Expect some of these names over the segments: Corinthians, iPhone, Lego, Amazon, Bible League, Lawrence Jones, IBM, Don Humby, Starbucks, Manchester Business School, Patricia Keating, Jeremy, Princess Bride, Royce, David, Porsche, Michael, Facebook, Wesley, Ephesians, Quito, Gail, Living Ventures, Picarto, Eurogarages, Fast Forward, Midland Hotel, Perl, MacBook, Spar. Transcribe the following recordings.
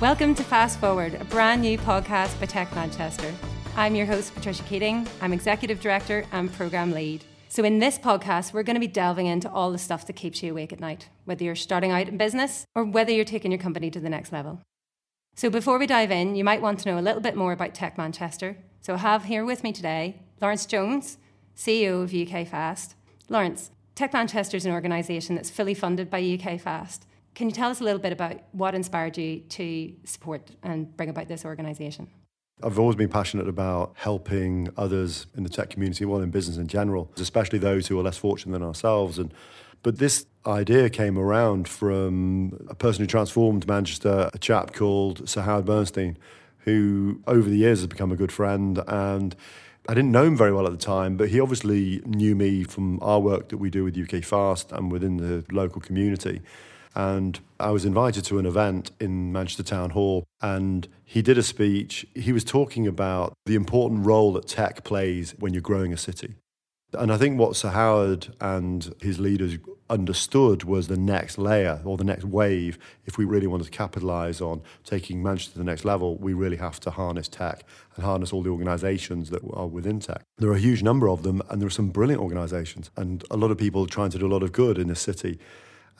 Welcome to Fast Forward, a brand new podcast by Tech Manchester. I'm your host, Patricia Keating. I'm Executive Director and Programme Lead. So in this podcast, we're going to be delving into all the stuff that keeps you awake at night, whether you're starting out in business or whether you're taking your company to the next level. So before we dive in, you might want to know a little bit more about Tech Manchester. So I have here with me today, Lawrence Jones, CEO of UKFast. Lawrence, Tech Manchester is an organisation that's fully funded by UKFast. Can you tell us a little bit about what inspired you to support and bring about this organisation? I've always been passionate about helping others in the tech community, well, in business in general, especially those who are less fortunate than ourselves. But this idea came around from a person who transformed Manchester, a chap called Sir Howard Bernstein, who over the years has become a good friend. And I didn't know him very well at the time, but he obviously knew me from our work that we do with UKFast and within the local community. And I was invited to an event in Manchester Town Hall, and he did a speech. He was talking about the important role that tech plays when you're growing a city. And I think what Sir Howard and his leaders understood was the next layer or the next wave. If we really wanted to capitalise on taking Manchester to the next level, we really have to harness tech and harness all the organisations that are within tech. There are a huge number of them, and there are some brilliant organisations and a lot of people trying to do a lot of good in this city.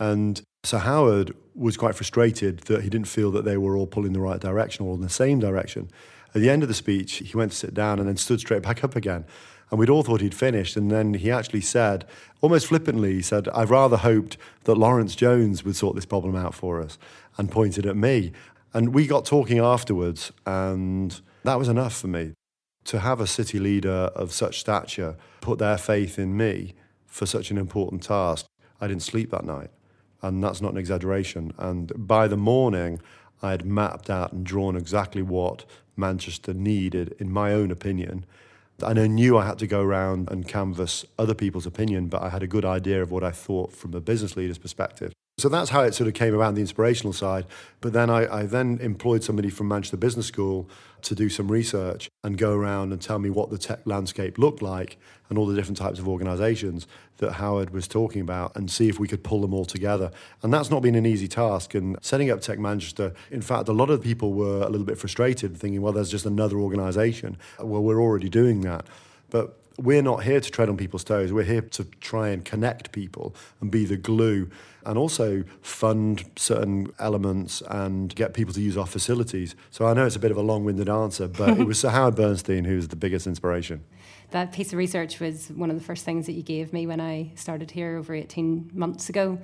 And Sir Howard was quite frustrated that he didn't feel that they were all pulling the right direction or in the same direction. At the end of the speech, he went to sit down and then stood straight back up again. And we'd all thought he'd finished. And then he actually said, almost flippantly, he said, "I've rather hoped that Lawrence Jones would sort this problem out for us," and pointed at me. And we got talking afterwards, and that was enough for me. To have a city leader of such stature put their faith in me for such an important task, I didn't sleep that night. And that's not an exaggeration. And by the morning, I had mapped out and drawn exactly what Manchester needed, in my own opinion. And I knew I had to go around and canvass other people's opinion, but I had a good idea of what I thought from a business leader's perspective. So that's how it sort of came around, the inspirational side. But then I employed somebody from Manchester Business School to do some research and go around and tell me what the tech landscape looked like and all the different types of organisations that Howard was talking about, and see if we could pull them all together. And that's not been an easy task. And setting up Tech Manchester, in fact, a lot of people were a little bit frustrated, thinking, well, there's just another organisation. Well, we're already doing that. But we're not here to tread on people's toes. We're here to try and connect people and be the glue, and also fund certain elements and get people to use our facilities. So I know it's a bit of a long-winded answer, but it was Sir Howard Bernstein who was the biggest inspiration. That piece of research was one of the first things that you gave me when I started here over 18 months ago.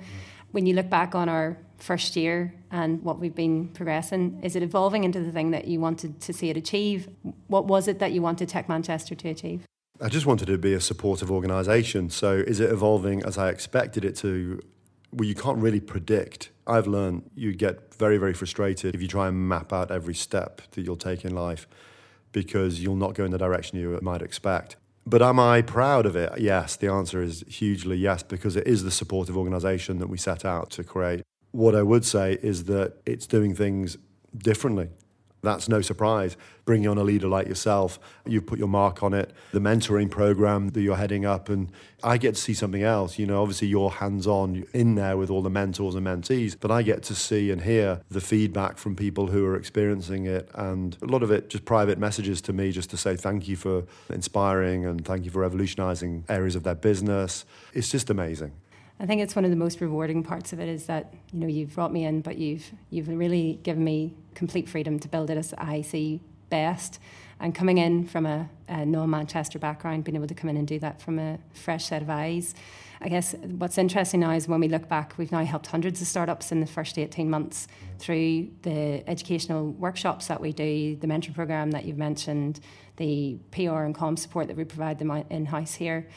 When you look back on our first year and what we've been progressing, is it evolving into the thing that you wanted to see it achieve? What was it that you wanted Tech Manchester to achieve? I just wanted to be a supportive organisation. So is it evolving as I expected it to? Well, you can't really predict. I've learned you get very, very frustrated if you try and map out every step that you'll take in life, because you'll not go in the direction you might expect. But am I proud of it? Yes, the answer is hugely yes, because it is the supportive organisation that we set out to create. What I would say is that it's doing things differently. That's no surprise. Bringing on a leader like yourself, you've put your mark on it. The mentoring program that you're heading up, and I get to see something else. You know, obviously you're hands-on in there with all the mentors and mentees, but I get to see and hear the feedback from people who are experiencing it, and a lot of it just private messages to me just to say thank you for inspiring and thank you for revolutionising areas of their business. It's just amazing. I think it's one of the most rewarding parts of it is that, you know, you've brought me in, but you've really given me complete freedom to build it as I see best. And coming in from a non-Manchester background, being able to come in and do that from a fresh set of eyes. I guess what's interesting now is when we look back, we've now helped hundreds of startups in the first 18 months through the educational workshops that we do, the mentoring program that you've mentioned, the PR and comm support that we provide them in-house here.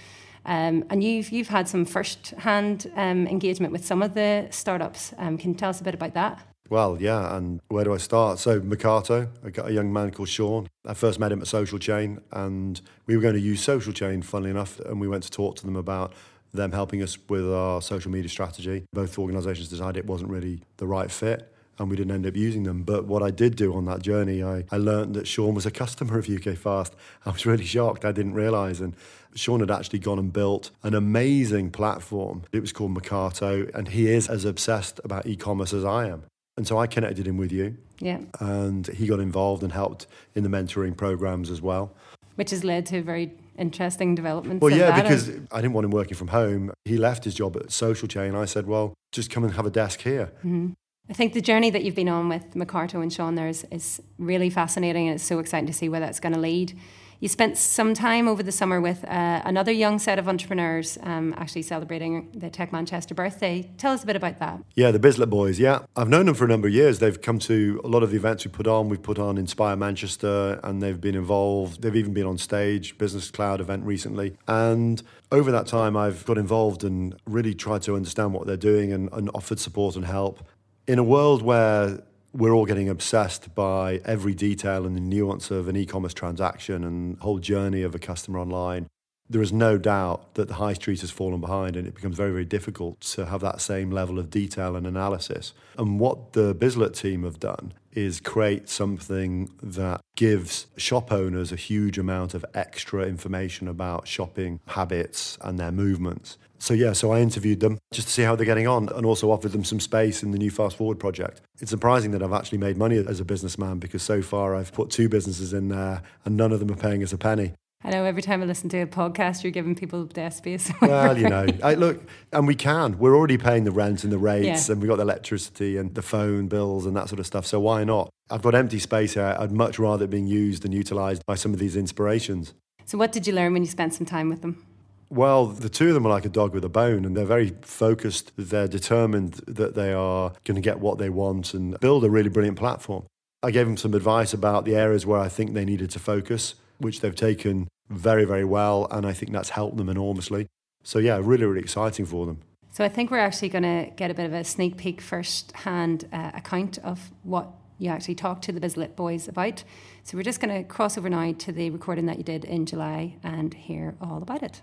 And you've had some first-hand engagement with some of the startups. Can you tell us a bit about that? Well, yeah, and where do I start? So Mercato, I got a young man called Sean. I first met him at Social Chain, and we were going to use Social Chain, funnily enough, and we went to talk to them about them helping us with our social media strategy. Both organisations decided it wasn't really the right fit, and we didn't end up using them. But what I did do on that journey, I learned that Sean was a customer of UKFast. I was really shocked. I didn't realise. And Sean had actually gone and built an amazing platform. It was called Mercato, and he is as obsessed about e-commerce as I am. And so I connected him with you. Yeah. And he got involved and helped in the mentoring programs as well. Which has led to very interesting developments. Well, yeah, because I didn't want him working from home. He left his job at Social Chain. I said, well, just come and have a desk here. Mm-hmm. I think the journey that you've been on with Mercato and Sean there is really fascinating, and it's so exciting to see where that's going to lead. You spent some time over the summer with another young set of entrepreneurs actually celebrating the Tech Manchester birthday. Tell us a bit about that. Yeah, the Bizlet boys, yeah. I've known them for a number of years. They've come to a lot of the events we put on. We've put on Inspire Manchester, and they've been involved. They've even been on stage, Business Cloud event recently. And over that time, I've got involved and really tried to understand what they're doing and offered support and help. In a world where we're all getting obsessed by every detail and the nuance of an e-commerce transaction and whole journey of a customer online, there is no doubt that the high street has fallen behind, and it becomes very, very difficult to have that same level of detail and analysis. And what the Bizlet team have done is create something that gives shop owners a huge amount of extra information about shopping habits and their movements. So I interviewed them just to see how they're getting on, and also offered them some space in the new Fast Forward project. It's surprising that I've actually made money as a businessman, because so far I've put two businesses in there and none of them are paying us a penny. I know every time I listen to a podcast, you're giving people desk space. Well, you know, look, and we can. We're already paying the rent and the rates, and we've got the electricity and the phone bills and that sort of stuff. So why not? I've got empty space here. I'd much rather it being used and utilised by some of these inspirations. So what did you learn when you spent some time with them? Well, the two of them are like a dog with a bone, and they're very focused. They're determined that they are going to get what they want and build a really brilliant platform. I gave them some advice about the areas where I think they needed to focus, which they've taken very, very well, and I think that's helped them enormously. So yeah, really, really exciting for them. So I think we're actually going to get a bit of a sneak peek first-hand account of what you actually talked to the Bizlet boys about. So we're just going to cross over now to the recording that you did in July and hear all about it.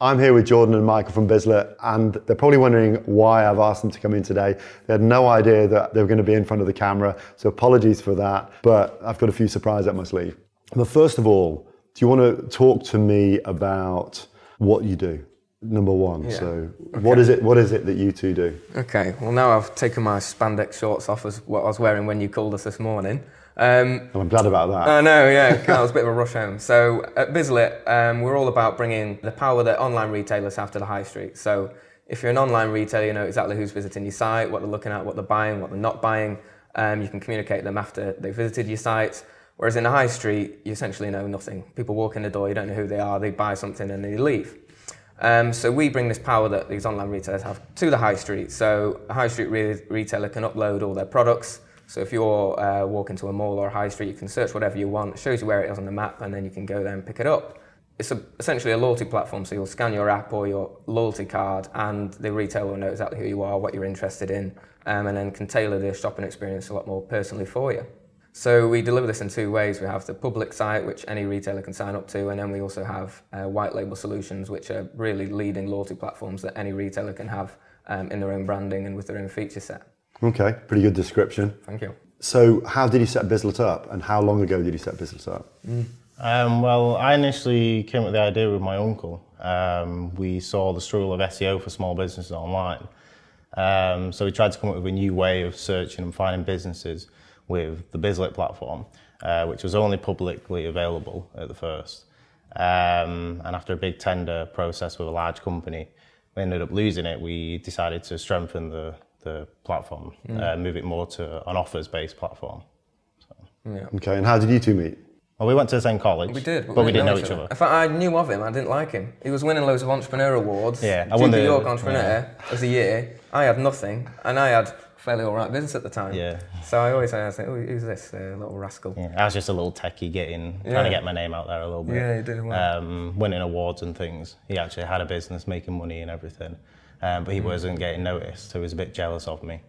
I'm here with Jordan and Michael from Bizlet, and they're probably wondering why I've asked them to come in today. They had no idea that they were going to be in front of the camera, so apologies for that, but I've got a few surprises up my sleeve. But first of all, do you want to talk to me about what you do? Number one. Yeah. So okay. What is it that you two do? Okay. Well, now I've taken my spandex shorts off as what I was wearing when you called us this morning. I'm glad about that. I know, yeah. That was a bit of a rush home. So at Bizlet, we're all about bringing the power that online retailers have to the high street. So if you're an online retailer, you know exactly who's visiting your site, what they're looking at, what they're buying, what they're not buying. You can communicate them after they've visited your site. Whereas in the high street, you essentially know nothing. People walk in the door, you don't know who they are, they buy something and they leave. So we bring this power that these online retailers have to the high street. So a high street retailer can upload all their products. So if you're walking to a mall or a high street, you can search whatever you want, it shows you where it is on the map, and then you can go there and pick it up. It's essentially a loyalty platform, so you'll scan your app or your loyalty card, and the retailer will know exactly who you are, what you're interested in, and then can tailor their shopping experience a lot more personally for you. So we deliver this in two ways. We have the public site, which any retailer can sign up to, and then we also have white label solutions, which are really leading loyalty platforms that any retailer can have in their own branding and with their own feature set. Okay, pretty good description. Thank you. So how did you set Bizlet up, and how long ago did you set Bizlet up? Well, I initially came up with the idea with my uncle. We saw the struggle of SEO for small businesses online. So we tried to come up with a new way of searching and finding businesses with the Bizlet platform, which was only publicly available at the first. And after a big tender process with a large company, we ended up losing it. We decided to strengthen the platform, move it more to an offers-based platform. So. Yeah. Okay, and how did you two meet? Well, we went to the same college. We did. But we didn't know each other. In fact, I knew of him. I didn't like him. He was winning loads of entrepreneur awards. Yeah, I won the York Entrepreneur of the Year. I had nothing, and I had fairly all right business at the time. Yeah. So I was like, who's this little rascal? Yeah, I was just a little techie trying to get my name out there a little bit. Yeah, you did well. Winning awards and things. He actually had a business making money and everything. But he wasn't getting noticed, so he was a bit jealous of me.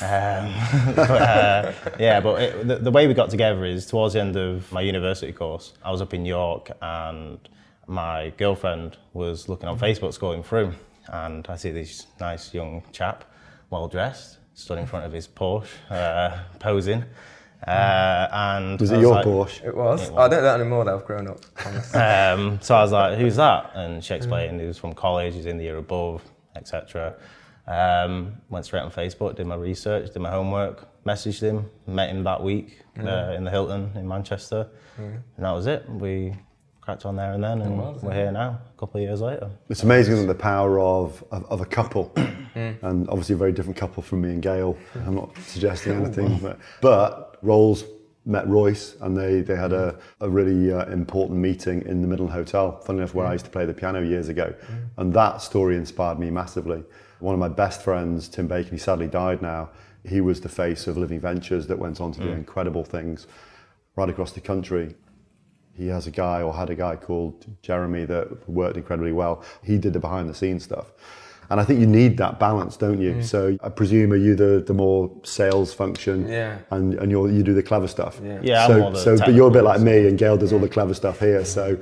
But the way we got together is towards the end of my university course. I was up in York, and my girlfriend was looking on Facebook, scrolling through, and I see this nice young chap, well-dressed, stood in front of his Porsche, posing. And was it your Porsche? It was. I don't do that anymore, though. I've grown up. So I was like, who's that? And she explained he was from college, he's in the year above, etc. Went straight on Facebook, did my research, did my homework, messaged him, met him that week in the Hilton in Manchester, and that was it. We cracked on there and then, and we're here now, a couple of years later. It's amazing that the power of a couple, and obviously a very different couple from me and Gail. I'm not suggesting anything, but roles met Royce, and they had a really important meeting in the Midland Hotel, funnily enough, where I used to play the piano years ago, and that story inspired me massively. One of my best friends, Tim Bacon, he sadly died now, he was the face of Living Ventures that went on to do incredible things right across the country. He has a guy, or had a guy called Jeremy that worked incredibly well. He did the behind the scenes stuff. And I think you need that balance, don't you? So I presume, are you the more sales function? Yeah. And you do the clever stuff. Yeah. So, but you're a bit like me, and Gail does all the clever stuff here. So,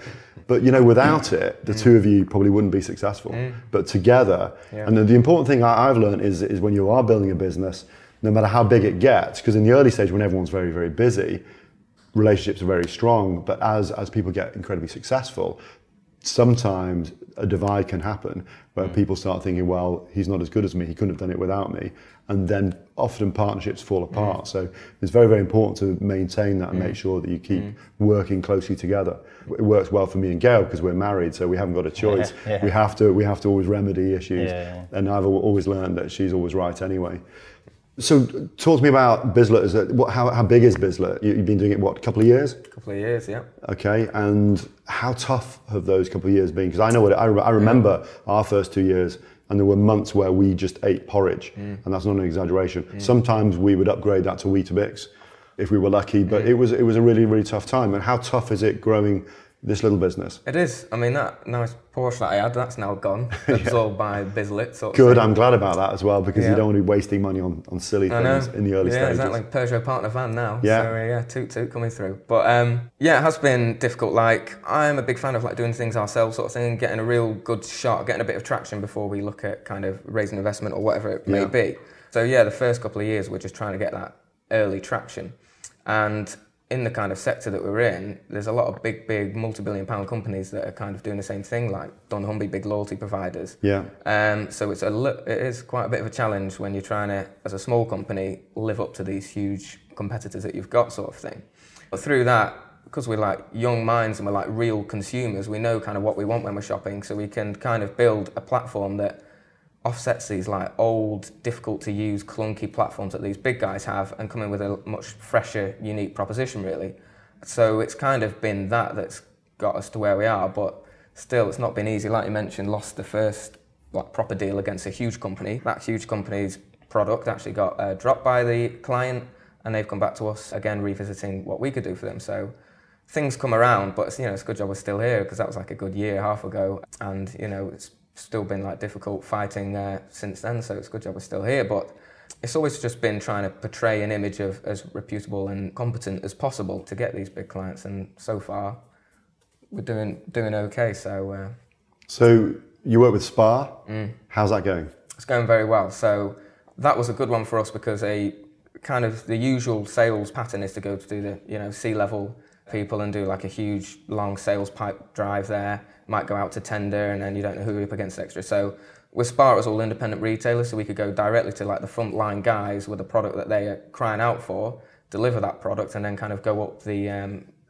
but you know, without it, the two of you probably wouldn't be successful. But together, and the important thing I've learned is when you are building a business, no matter how big it gets, because in the early stage when everyone's very, very busy, relationships are very strong. But as people get incredibly successful, sometimes a divide can happen where people start thinking, well, he's not as good as me, he couldn't have done it without me, and then often partnerships fall apart. So it's very, very important to maintain that and make sure that you keep working closely together. It works well for me and Gail because we're married, so we haven't got a choice. We have to always remedy issues, and I've always learned that she's always right anyway. So talk to me about Bizlet. Is that, how big is Bizlet? You've been doing it, a couple of years? A couple of years, yeah. Okay, and how tough have those couple of years been? Because I know I remember our first 2 years, and there were months where we just ate porridge, and that's not an exaggeration. Sometimes we would upgrade that to Weetabix if we were lucky, but it was a really, really tough time. And how tough is it growing this little business? It is. I mean, that nice Porsche that I had, that's now gone. Absorbed by Bizlet. Sort of Good, thing. I'm glad about that as well, because you don't want to be wasting money on silly things in the early stages. Yeah, exactly. Peugeot partner van now. Yeah. So, toot coming through. But it has been difficult. Like, I'm a big fan of like doing things ourselves sort of thing, getting a real good shot, getting a bit of traction before we look at kind of raising investment or whatever it may be. So the first couple of years, we're just trying to get that early traction. And in the kind of sector that we're in, there's a lot of big multi-billion-pound companies that are kind of doing the same thing, like Don Humby, big loyalty providers. Yeah. So it is quite a bit of a challenge when you're trying to, as a small company, live up to these huge competitors that you've got, sort of thing. But through that, because we're like young minds and we're like real consumers, we know kind of what we want when we're shopping, so we can kind of build a platform that offsets these like old, difficult to use, clunky platforms that these big guys have and come in with a much fresher, unique proposition really. So it's kind of been that's got us to where we are, but still it's not been easy. Like you mentioned, lost the first like proper deal against a huge company. That huge company's product actually got dropped by the client, and they've come back to us again revisiting what we could do for them. So things come around, but it's a good job we're still here, because that was like a good year and a half ago, and it's still been like difficult fighting since then, so it's a good job we're still here. But it's always just been trying to portray an image of as reputable and competent as possible to get these big clients, and so far we're doing okay. So you work with Spar. How's that going? It's going very well. So that was a good one for us, because a kind of the usual sales pattern is to go to do the C-level people and do like a huge long sales pipe drive there, might go out to tender, and then you don't know who you're up against, extra. So with Spar, it was all independent retailers, so we could go directly to like the frontline guys with a product that they are crying out for, deliver that product, and then kind of go up the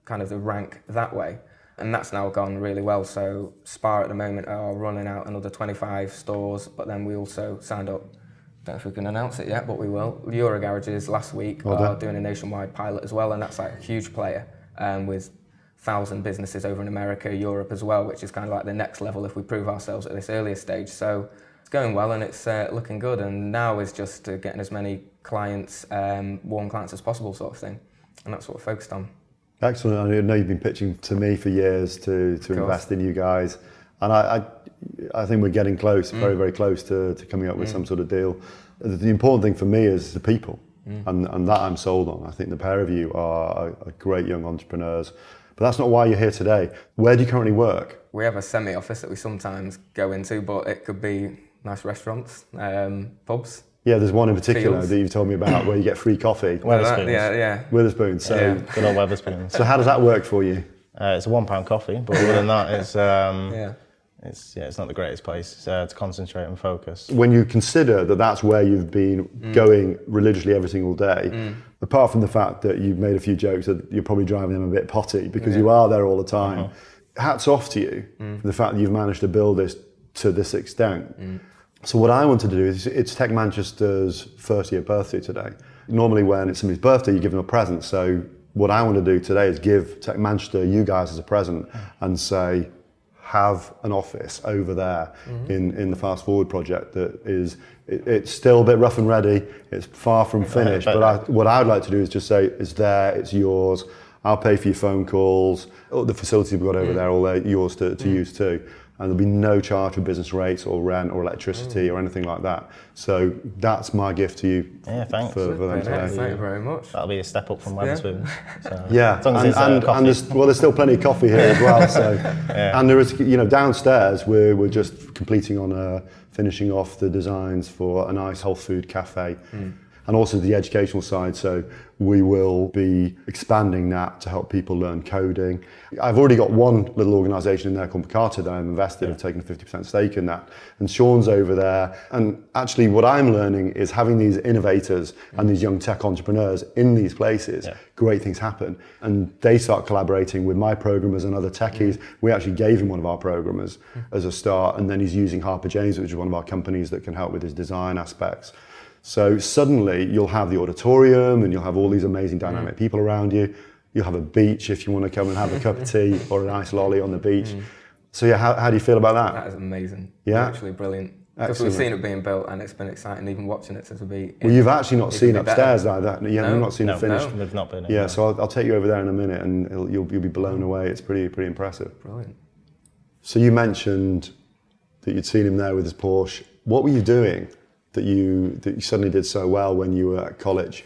kind of the rank that way. And that's now gone really well. So Spar at the moment are running out another 25 stores, but then we also signed up, don't know if we can announce it yet, but we will. Eurogarages last week are doing a nationwide pilot as well, and that's like a huge player with 1,000 businesses over in America, Europe as well, which is kind of like the next level if we prove ourselves at this earlier stage. So it's going well, and it's looking good, and now it's just getting as many clients, warm clients as possible, sort of thing, and that's what we're focused on. Excellent. I know you've been pitching to me for years to invest in you guys, and I think we're getting close, very, very close to coming up with some sort of deal. The important thing for me is the people, and that I'm sold on. I think the pair of you are great young entrepreneurs. But that's not why you're here today. Where do you currently work? We have a semi-office that we sometimes go into, but it could be nice restaurants, pubs. Yeah, there's one in particular that you've told me about where you get free coffee. Weatherspoons. Yeah. Weatherspoons. Good old Weatherspoons. So how does that work for you? It's a £1 coffee, but other than that, it's It's not the greatest place to concentrate and focus. When you consider that that's where you've been going religiously every single day, apart from the fact that you've made a few jokes that you're probably driving them a bit potty because you are there all the time, hats off to you for the fact that you've managed to build this to this extent. So what I want to do is, it's Tech Manchester's 30th birthday today. Normally when it's somebody's birthday, you give them a present. So what I want to do today is give Tech Manchester, you guys, as a present and say, have an office over there in the Fast Forward project that is, it's still a bit rough and ready. It's far from finished, but what I'd like to do is just say, it's there, it's yours. I'll pay for your phone calls. Oh, the facilities we've got over there, all yours to use too. And there'll be no charge for business rates or rent or electricity or anything like that. So that's my gift to you. Yeah, thanks. For them today. Thank you very much. That'll be a step up from Weatherspoons. So. Yeah, as long as and there's, well, there's still plenty of coffee here as well. So, and there is, you know, downstairs we're just completing on finishing off the designs for a nice health food cafe. And also the educational side, so we will be expanding that to help people learn coding. I've already got one little organisation in there called Picarto that I'm invested in, I've taken a 50% stake in that. And Sean's over there. And actually what I'm learning is having these innovators and these young tech entrepreneurs in these places, great things happen. And they start collaborating with my programmers and other techies. We actually gave him one of our programmers as a start, and then he's using Harper James, which is one of our companies that can help with his design aspects. So suddenly you'll have the auditorium and you'll have all these amazing dynamic people around you. You'll have a beach if you want to come and have a cup of tea or a nice lolly on the beach. So yeah, how do you feel about that? That is amazing. Yeah. Actually brilliant. Because we've seen it being built and it's been exciting, even watching it since Well, you've actually not seen upstairs like that. Yeah, no, I've not seen it finished. No, they've not been. Yeah, so I'll take you over there in a minute and you'll be blown away. It's pretty impressive. Brilliant. So you mentioned that you'd seen him there with his Porsche. What were you doing that you suddenly did so well when you were at college,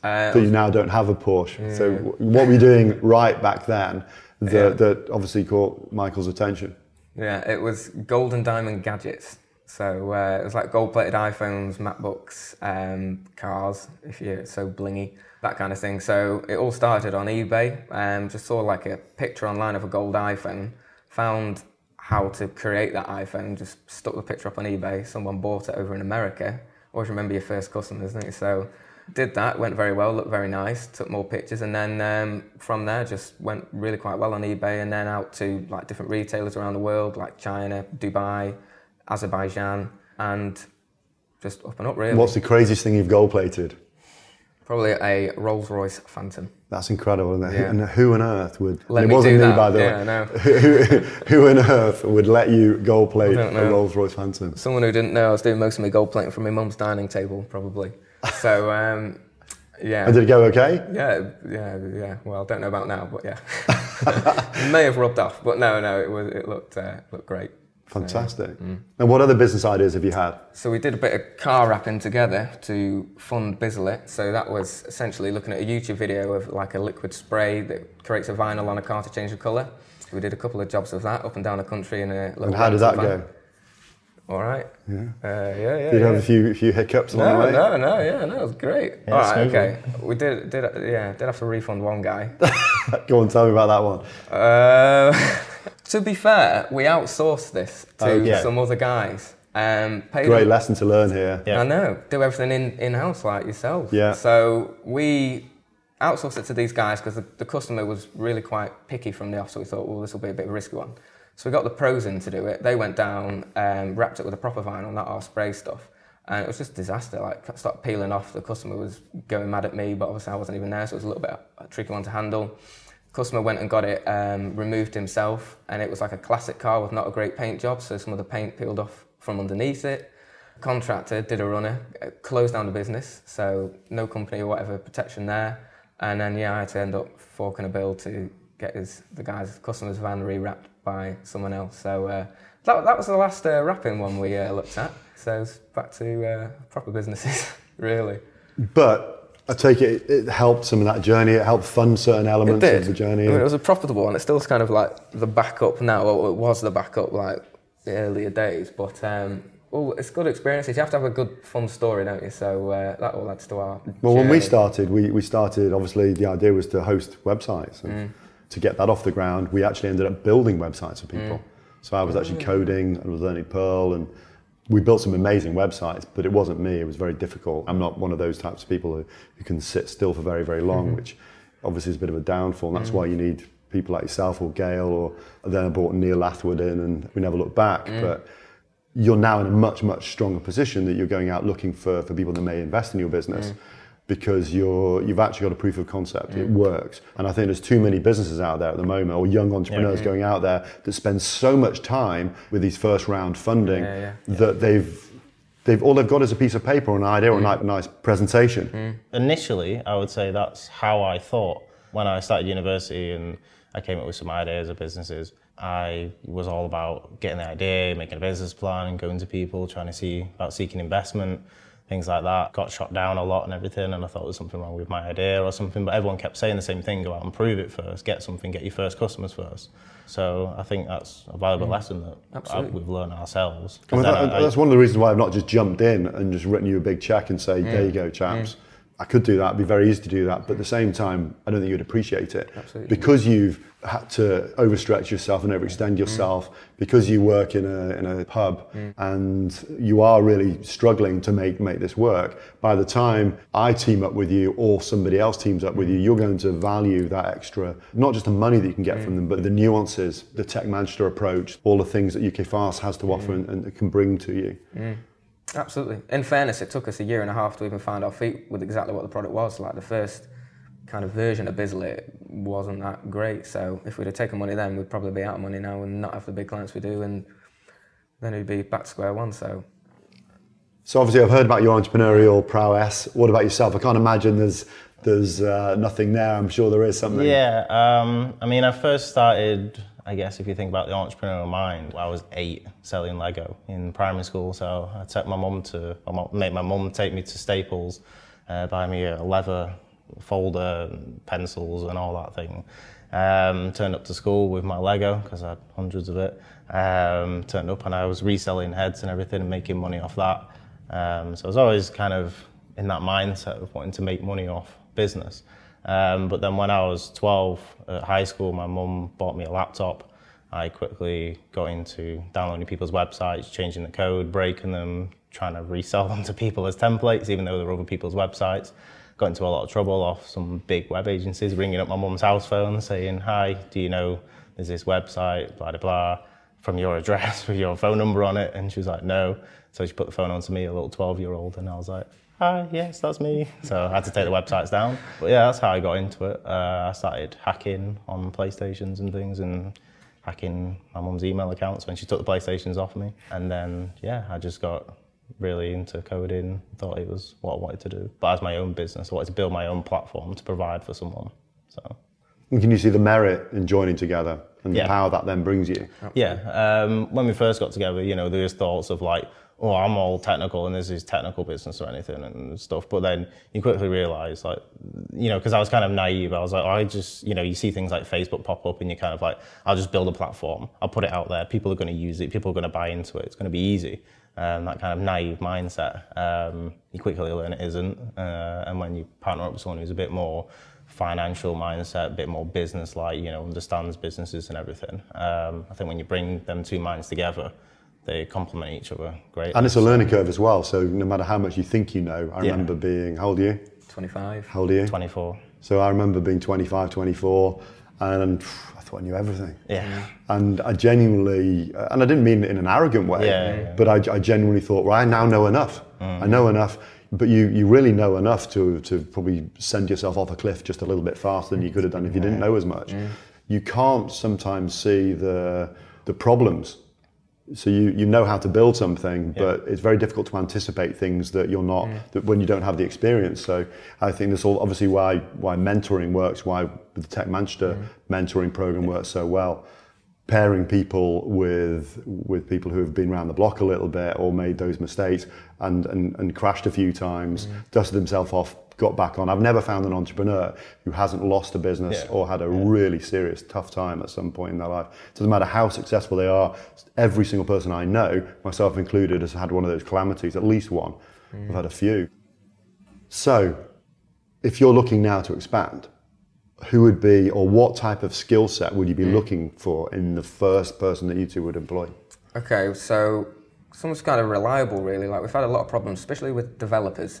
that you now don't have a Porsche? Yeah. So what were you doing right back then that obviously caught Michael's attention? Yeah, it was gold and diamond gadgets. So it was like gold-plated iPhones, MacBooks, cars, if you're so blingy, that kind of thing. So it all started on eBay, just saw like a picture online of a gold iPhone, found how to create that iPhone, just stuck the picture up on eBay. Someone bought it over in America. Always remember your first customer, isn't it? So did that, went very well, looked very nice, took more pictures, and then from there just went really quite well on eBay, and then out to like different retailers around the world, like China, Dubai, Azerbaijan, and just up and up really. What's the craziest thing you've gold-plated? Probably a Rolls Royce Phantom. That's incredible, isn't it? Yeah. And who on earth would? It wasn't me, by the way. No. Who on earth would let you gold plate a Rolls Royce Phantom? Someone who didn't know I was doing most of my gold plating from my mum's dining table, probably. So, yeah. And did it go okay? Yeah. Well, I don't know about now, but yeah, it may have rubbed off, but no, it looked great. Fantastic. And what other business ideas have you had? So we did a bit of car wrapping together to fund Bizlet. So that was essentially looking at a YouTube video of like a liquid spray that creates a vinyl on a car to change the colour. We did a couple of jobs of that up and down the country in a little. And how did that go? All right. Yeah. Did you have a few hiccups along the way? No, it was great. Yeah, all right, okay. We did have to refund one guy. Go on, tell me about that one. To be fair, we outsourced this to some other guys. Great lesson to learn here. Yeah. I know. Do everything in-house like yourself. Yeah. So we outsourced it to these guys because the customer was really quite picky from the off, so we thought, well, this will be a bit of a risky one. So we got the pros in to do it. They went down, wrapped it with a proper vinyl, not our spray stuff. And it was just a disaster. Like, I started peeling off. The customer was going mad at me, but obviously I wasn't even there, so it was a little bit a tricky one to handle. Customer went and got it removed himself, and it was like a classic car with not a great paint job, so some of the paint peeled off from underneath it. Contractor did a runner, closed down the business, so no company or whatever protection there. And then I had to end up forking a bill to get the customer's van rewrapped by someone else. So that was the last wrapping one we looked at. So it's back to proper businesses, really. But I take it, it helped some of that journey, it helped fund certain elements of the journey. I mean, it was a profitable one. It's still kind of like the backup now, or it was the backup like the earlier days, but it's good experiences. You have to have a good, fun story, don't you? So that all adds to our journey. Well, when we started, obviously the idea was to host websites and to get that off the ground. We actually ended up building websites for people. So I was actually coding, I was learning Perl, and we built some amazing websites, but it wasn't me, it was very difficult. I'm not one of those types of people who can sit still for very, very long, which obviously is a bit of a downfall, and that's why you need people like yourself or Gail, or then I brought Neil Lathwood in, and we never looked back, but you're now in a much, much stronger position that you're going out looking for people that may invest in your business. Because you've actually got a proof of concept, it works. And I think there's too many businesses out there at the moment, or young entrepreneurs going out there that spend so much time with these first round funding that they've all they've got is a piece of paper or an idea or a nice presentation. Initially, I would say that's how I thought. When I started university and I came up with some ideas of businesses, I was all about getting the idea, making a business plan, going to people, trying to see about seeking investment, things like that. Got shot down a lot and everything, and I thought there was something wrong with my idea or something, but everyone kept saying the same thing, go out and prove it first, get something, get your first customers first. So I think that's a valuable lesson that we've learned ourselves. I mean, that's one of the reasons why I've not just jumped in and just written you a big check and say, there you go, chaps. I could do that, it'd be very easy to do that, but at the same time, I don't think you'd appreciate it. Absolutely. Because you've had to overstretch yourself and overextend yourself, because you work in a pub and you are really struggling to make this work. By the time I team up with you or somebody else teams up with you, you're going to value that extra, not just the money that you can get from them, but the nuances, the Tech Manchester approach, all the things that UKFast has to offer and can bring to you. Absolutely. In fairness, it took us 1.5 years to even find our feet with exactly what the product was. Like the first kind of version of Bizlet wasn't that great. So if we'd have taken money then, we'd probably be out of money now and not have the big clients we do, and then we'd be back to square one. So obviously I've heard about your entrepreneurial prowess. What about yourself? I can't imagine there's nothing there. I'm sure there is something. Yeah. I mean, I first started, I guess if you think about the entrepreneurial mind, I was 8 selling Lego in primary school. So I took made my mum take me to Staples, buy me a leather folder, and pencils and all that thing. Turned up to school with my Lego, because I had hundreds of it. Turned up and I was reselling heads and everything and making money off that. So I was always kind of in that mindset of wanting to make money off business. But then when I was 12 at high school, my mum bought me a laptop. I quickly got into downloading people's websites, changing the code, breaking them, trying to resell them to people as templates, even though they were other people's websites. Got into a lot of trouble off some big web agencies, ringing up my mum's house phone saying, hi, do you know there's this website, blah, blah, blah, from your address with your phone number on it? And she was like, no. So she put the phone on to me, a little 12-year-old, and I was like, hi, yes, that's me. So I had to take the websites down. But yeah, that's how I got into it. I started hacking on PlayStations and things, and hacking my mum's email accounts when she took the PlayStations off me. And then, yeah, I just got really into coding, thought it was what I wanted to do. But as my own business, I wanted to build my own platform to provide for someone. So, and can you see the merit in joining together and the power that then brings you? Yeah, when we first got together, you know, there was thoughts of like, oh, I'm all technical and this is technical business or anything and stuff. But then you quickly realise, like, you know, because I was kind of naive. I was like, you see things like Facebook pop up and you're kind of like, I'll just build a platform. I'll put it out there. People are going to use it. People are going to buy into it. It's going to be easy. That kind of naive mindset. You quickly learn it isn't. And when you partner up with someone who's a bit more financial mindset, a bit more business-like, you know, understands businesses and everything. I think when you bring them two minds together, they complement each other great. And it's a learning curve as well, so no matter how much you think you know, I remember being, how old are you? 25. How old are you? 24. So I remember being 25, 24, and I thought I knew everything. Yeah. And I genuinely, and I didn't mean it in an arrogant way, but I genuinely thought, well, I now know enough. Mm. I know enough, but you really know enough to probably send yourself off a cliff just a little bit faster than you could have done if you didn't know as much. Mm. You can't sometimes see the problems. So you know how to build something, but it's very difficult to anticipate things that you're not, that when you don't have the experience. So I think that's all obviously why mentoring works, why the Tech Manchester mentoring program works so well. Pairing people with people who have been around the block a little bit or made those mistakes and crashed a few times, dusted themselves off, got back on. I've never found an entrepreneur who hasn't lost a business or had a really serious, tough time at some point in their life. It doesn't matter how successful they are. Every single person I know, myself included, has had one of those calamities, at least one. I've had a few. So if you're looking now to expand, who would be, or what type of skill set would you be looking for in the first person that you two would employ? Okay, so someone's kind of reliable, really. Like, we've had a lot of problems, especially with developers.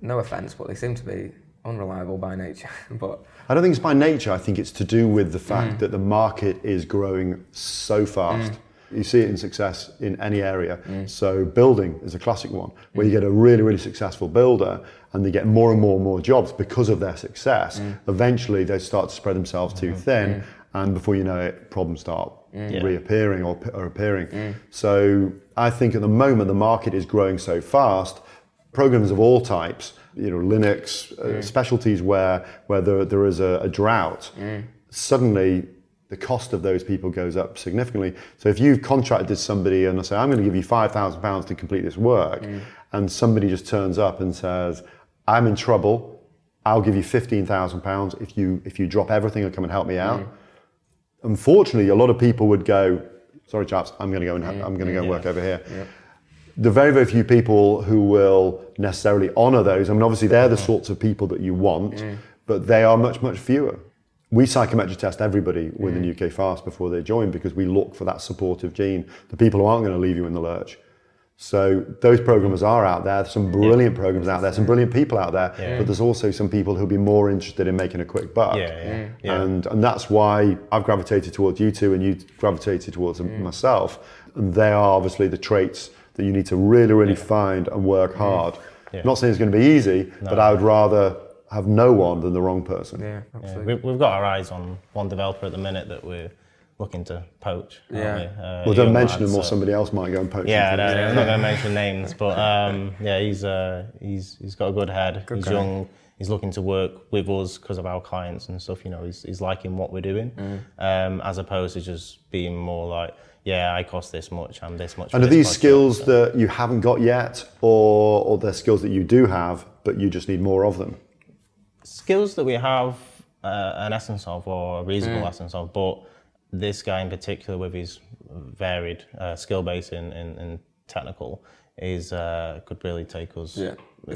No offense, but they seem to be unreliable by nature. But I don't think it's by nature. I think it's to do with the fact that the market is growing so fast. You see it in success in any area. So building is a classic one, where you get a really, really successful builder and they get more and more and more jobs because of their success. Eventually they start to spread themselves too thin, and before you know it, problems start reappearing or appearing. So I think at the moment the market is growing so fast, programs of all types, you know, Linux, specialties where there is a drought, suddenly the cost of those people goes up significantly. So if you've contracted somebody and I say, I'm going to give you £5,000 to complete this work, and somebody just turns up and says, I'm in trouble, I'll give you £15,000 if you drop everything and come and help me out. Unfortunately, a lot of people would go, sorry chaps, I'm going to go and work over here. There are very, very few people who will necessarily honour those. I mean, obviously they're the sorts of people that you want, but they are much, much fewer. We psychometric test everybody within UKFast before they join, because we look for that supportive gene, the people who aren't going to leave you in the lurch. So those programmers are out there, some brilliant programs out there, some brilliant people out there, but there's also some people who'll be more interested in making a quick buck. And that's why I've gravitated towards you two and you gravitated towards myself. And they are obviously the traits that you need to really, really find and work hard. I'm not saying it's going to be easy, but I would rather have no one than the wrong person. Yeah, absolutely. We've got our eyes on one developer at the minute that we're looking to poach. Well, don't mention him, or somebody else might go and poach him. I'm not going to mention names, but he's got a good head. Good he's guy. Young. He's looking to work with us because of our clients and stuff. You know, he's liking what we're doing, as opposed to just being more like, I cost this much, I'm this much. And are these skills that you haven't got yet, or they're skills that you do have but you just need more of them? Skills that we have an essence of, or a reasonable essence of, but this guy in particular, with his varied skill base in technical, is could really take us.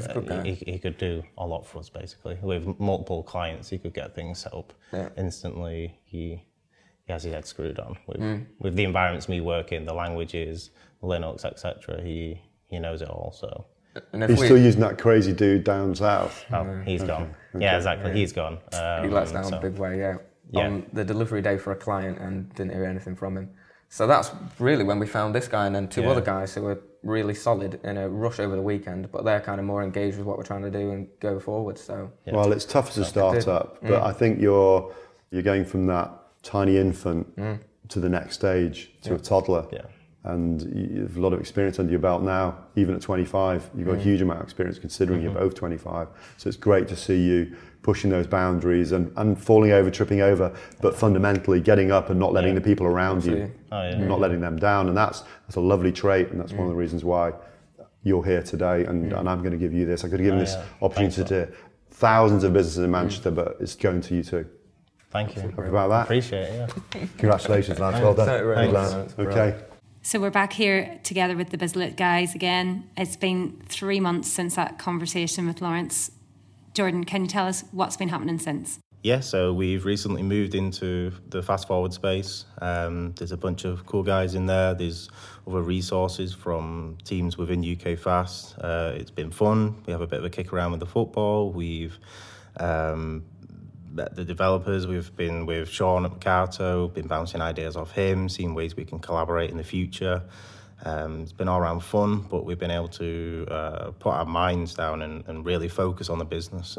He could do a lot for us, basically. With multiple clients, he could get things set up instantly. He has his head screwed on with the environments we work in, the languages, Linux, etc. He knows it all. So. He's still using that crazy dude down south. Oh, he's gone. Yeah, exactly. Yeah. He's gone. He lets down a big way, on the delivery day for a client, and didn't hear anything from him. So that's really when we found this guy, and then two other guys who were really solid in a rush over the weekend, but they're kind of more engaged with what we're trying to do and go forward. So well, it's tough as a startup, but I think you're going from that tiny infant to the next stage, to a toddler. Yeah. And you have a lot of experience under your belt now. Even at 25, you've got a huge amount of experience, considering you're both 25. So it's great to see you pushing those boundaries and falling over, tripping over, but fundamentally getting up and not letting the people around you, not letting them down. And that's a lovely trait, and that's one of the reasons why you're here today. And I'm going to give you this. I could have given this opportunity to thousands of businesses in Manchester, but it's going to you too. Thank you. Happy about that? Appreciate it, Congratulations, lads. Well done. Thanks. Okay. So we're back here together with the Bizlet guys again. It's been 3 months since that conversation with Lawrence. Jordan, can you tell us what's been happening since? Yeah, so we've recently moved into the Fast Forward space. There's a bunch of cool guys in there. There's other resources from teams within UKFast. It's been fun. We have a bit of a kick around with the football. We've met the developers. We've been with Sean at Mercato, been bouncing ideas off him, seeing ways we can collaborate in the future. It's been all around fun, but we've been able to put our minds down and really focus on the business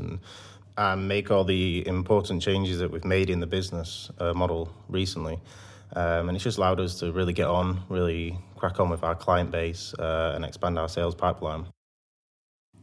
and make all the important changes that we've made in the business model recently. And it's just allowed us to really get on, really crack on with our client base and expand our sales pipeline.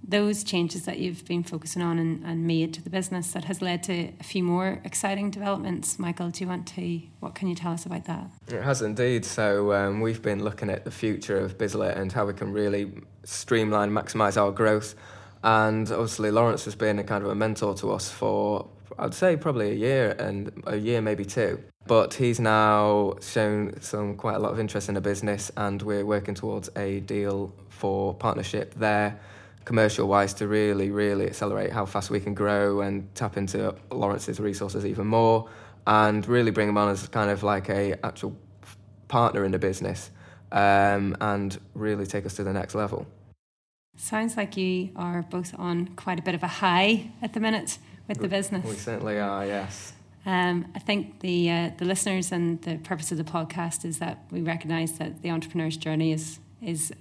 Those changes that you've been focusing on and made to the business, that has led to a few more exciting developments. Michael, what can you tell us about that? It has indeed. So we've been looking at the future of Bizlet and how we can really streamline, maximise our growth. And obviously Lawrence has been a kind of a mentor to us for, I'd say, probably a year, maybe two. But he's now shown quite a lot of interest in the business, and we're working towards a deal for partnership there. commercial-wise to really, really accelerate how fast we can grow and tap into Lawrence's resources even more and really bring him on as kind of like a actual partner in the business and really take us to the next level. Sounds like you are both on quite a bit of a high at the minute with the business. We certainly are, yes. I think the listeners and the purpose of the podcast is that we recognise that the entrepreneur's journey is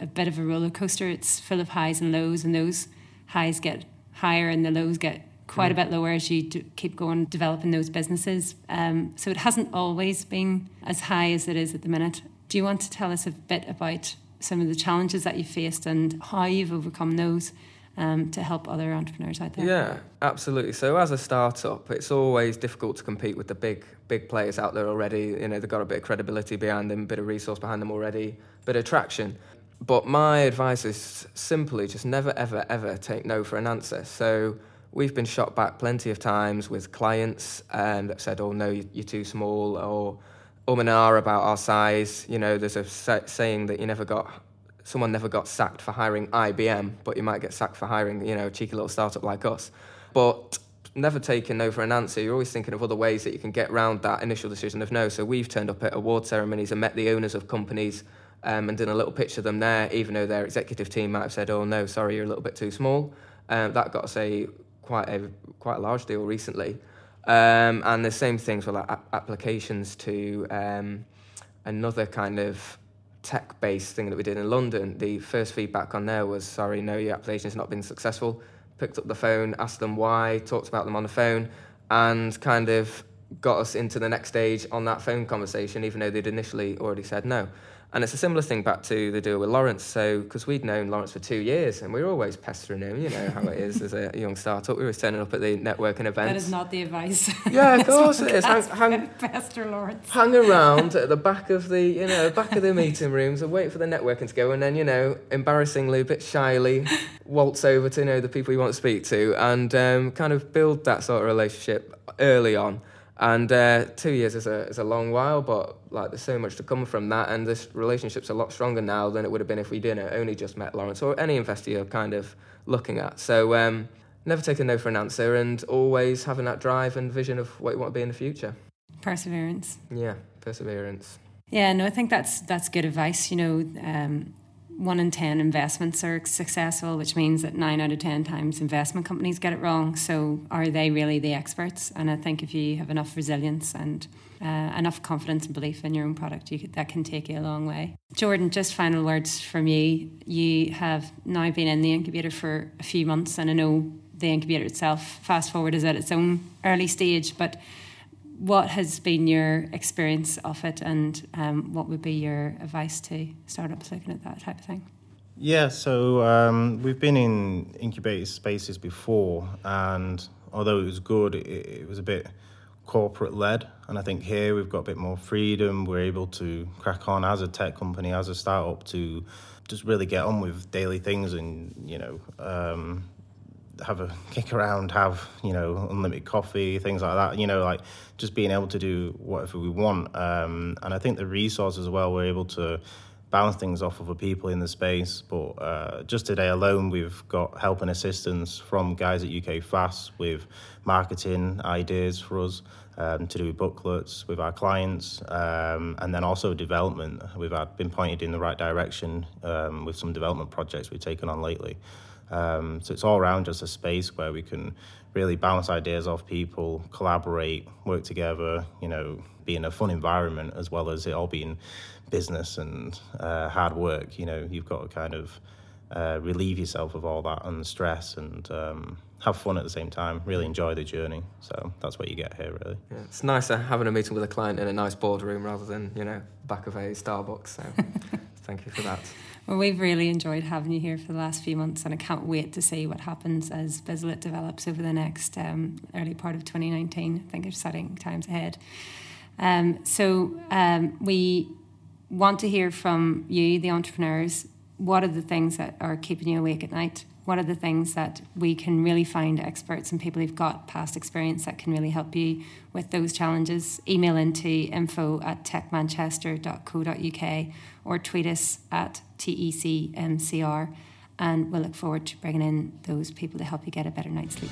a bit of a roller coaster. It's full of highs and lows, and those highs get higher and the lows get quite a bit lower as you keep going developing those businesses. So it hasn't always been as high as it is at the minute. Do you want to tell us a bit about some of the challenges that you faced and how you've overcome those to help other entrepreneurs out there? Yeah, absolutely. So as a startup, it's always difficult to compete with the big players out there already. You know, they've got a bit of credibility behind them, a bit of resource behind them already, a bit of traction. But my advice is simply just never, ever, ever take no for an answer. So we've been shot back plenty of times with clients that said, oh, no, you're too small, or and ah about our size. You know, there's a saying that someone never got sacked for hiring IBM, but you might get sacked for hiring, you know, a cheeky little startup like us. But never taking no for an answer. You're always thinking of other ways that you can get around that initial decision of no. So we've turned up at award ceremonies and met the owners of companies and done a little pitch to them there, even though their executive team might have said, oh, no, sorry, you're a little bit too small. That got us quite a large deal recently. And the same things with like applications to another kind of tech-based thing that we did in London. The first feedback on there was, sorry, no, your application has not been successful. Picked up the phone, asked them why, talked about them on the phone, and kind of got us into the next stage on that phone conversation, even though they'd initially already said no. And it's a similar thing back to the deal with Lawrence. So, because we'd known Lawrence for 2 years and we were always pestering him, you know how it is as a young startup. We were turning up at the networking events. That is not the advice. Yeah, of course it is. Pester Lawrence. Hang around at the back of the, you know, back of the meeting rooms and wait for the networking to go, and then, you know, embarrassingly, a bit shyly, waltz over to, you know, the people you want to speak to, and kind of build that sort of relationship early on. And 2 years is a long while, but like there's so much to come from that, and this relationship's a lot stronger now than it would have been if we didn't only just met Lawrence or any investor you're kind of looking at. So never take a no for an answer, and always having that drive and vision of what you want to be in the future. Perseverance. Yeah, perseverance. Yeah, no, I think that's good advice. You know, 1 in 10 investments are successful, which means that 9 out of 10 times investment companies get it wrong. So are they really the experts? And I think if you have enough resilience and enough confidence and belief in your own product, that can take you a long way. Jordan, just final words from you. You have now been in the incubator for a few months, and I know the incubator itself, Fast Forward, is at its own early stage, but what has been your experience of it, and what would be your advice to startups looking at that type of thing? Yeah, so we've been in incubator spaces before, and although it was good, it was a bit corporate-led, and I think here we've got a bit more freedom. We're able to crack on as a tech company, as a startup, to just really get on with daily things and, you know, have a kick around, have, you know, unlimited coffee, things like that, you know, like just being able to do whatever we want. And I think the resources as well, we're able to bounce things off other people in the space. But just today alone, we've got help and assistance from guys at UKFast with marketing ideas for us to do booklets with our clients, and then also development. We've been pointed in the right direction with some development projects we've taken on lately. So it's all around just a space where we can really bounce ideas off people, collaborate, work together, you know, be in a fun environment as well as it all being business and hard work. You know, you've got to kind of relieve yourself of all that and stress and have fun at the same time, really enjoy the journey. So that's what you get here, really. Yeah, it's nicer having a meeting with a client in a nice boardroom rather than, you know, back of a Starbucks. So thank you for that. Well, we've really enjoyed having you here for the last few months, and I can't wait to see what happens as Bizlet develops over the next early part of 2019. I think there's exciting times ahead. We want to hear from you, the entrepreneurs. What are the things that are keeping you awake at night? What are the things that we can really find experts and people who've got past experience that can really help you with those challenges? Email into info@techmanchester.co.uk or tweet us at TECMCR. and we'll look forward to bringing in those people to help you get a better night's sleep.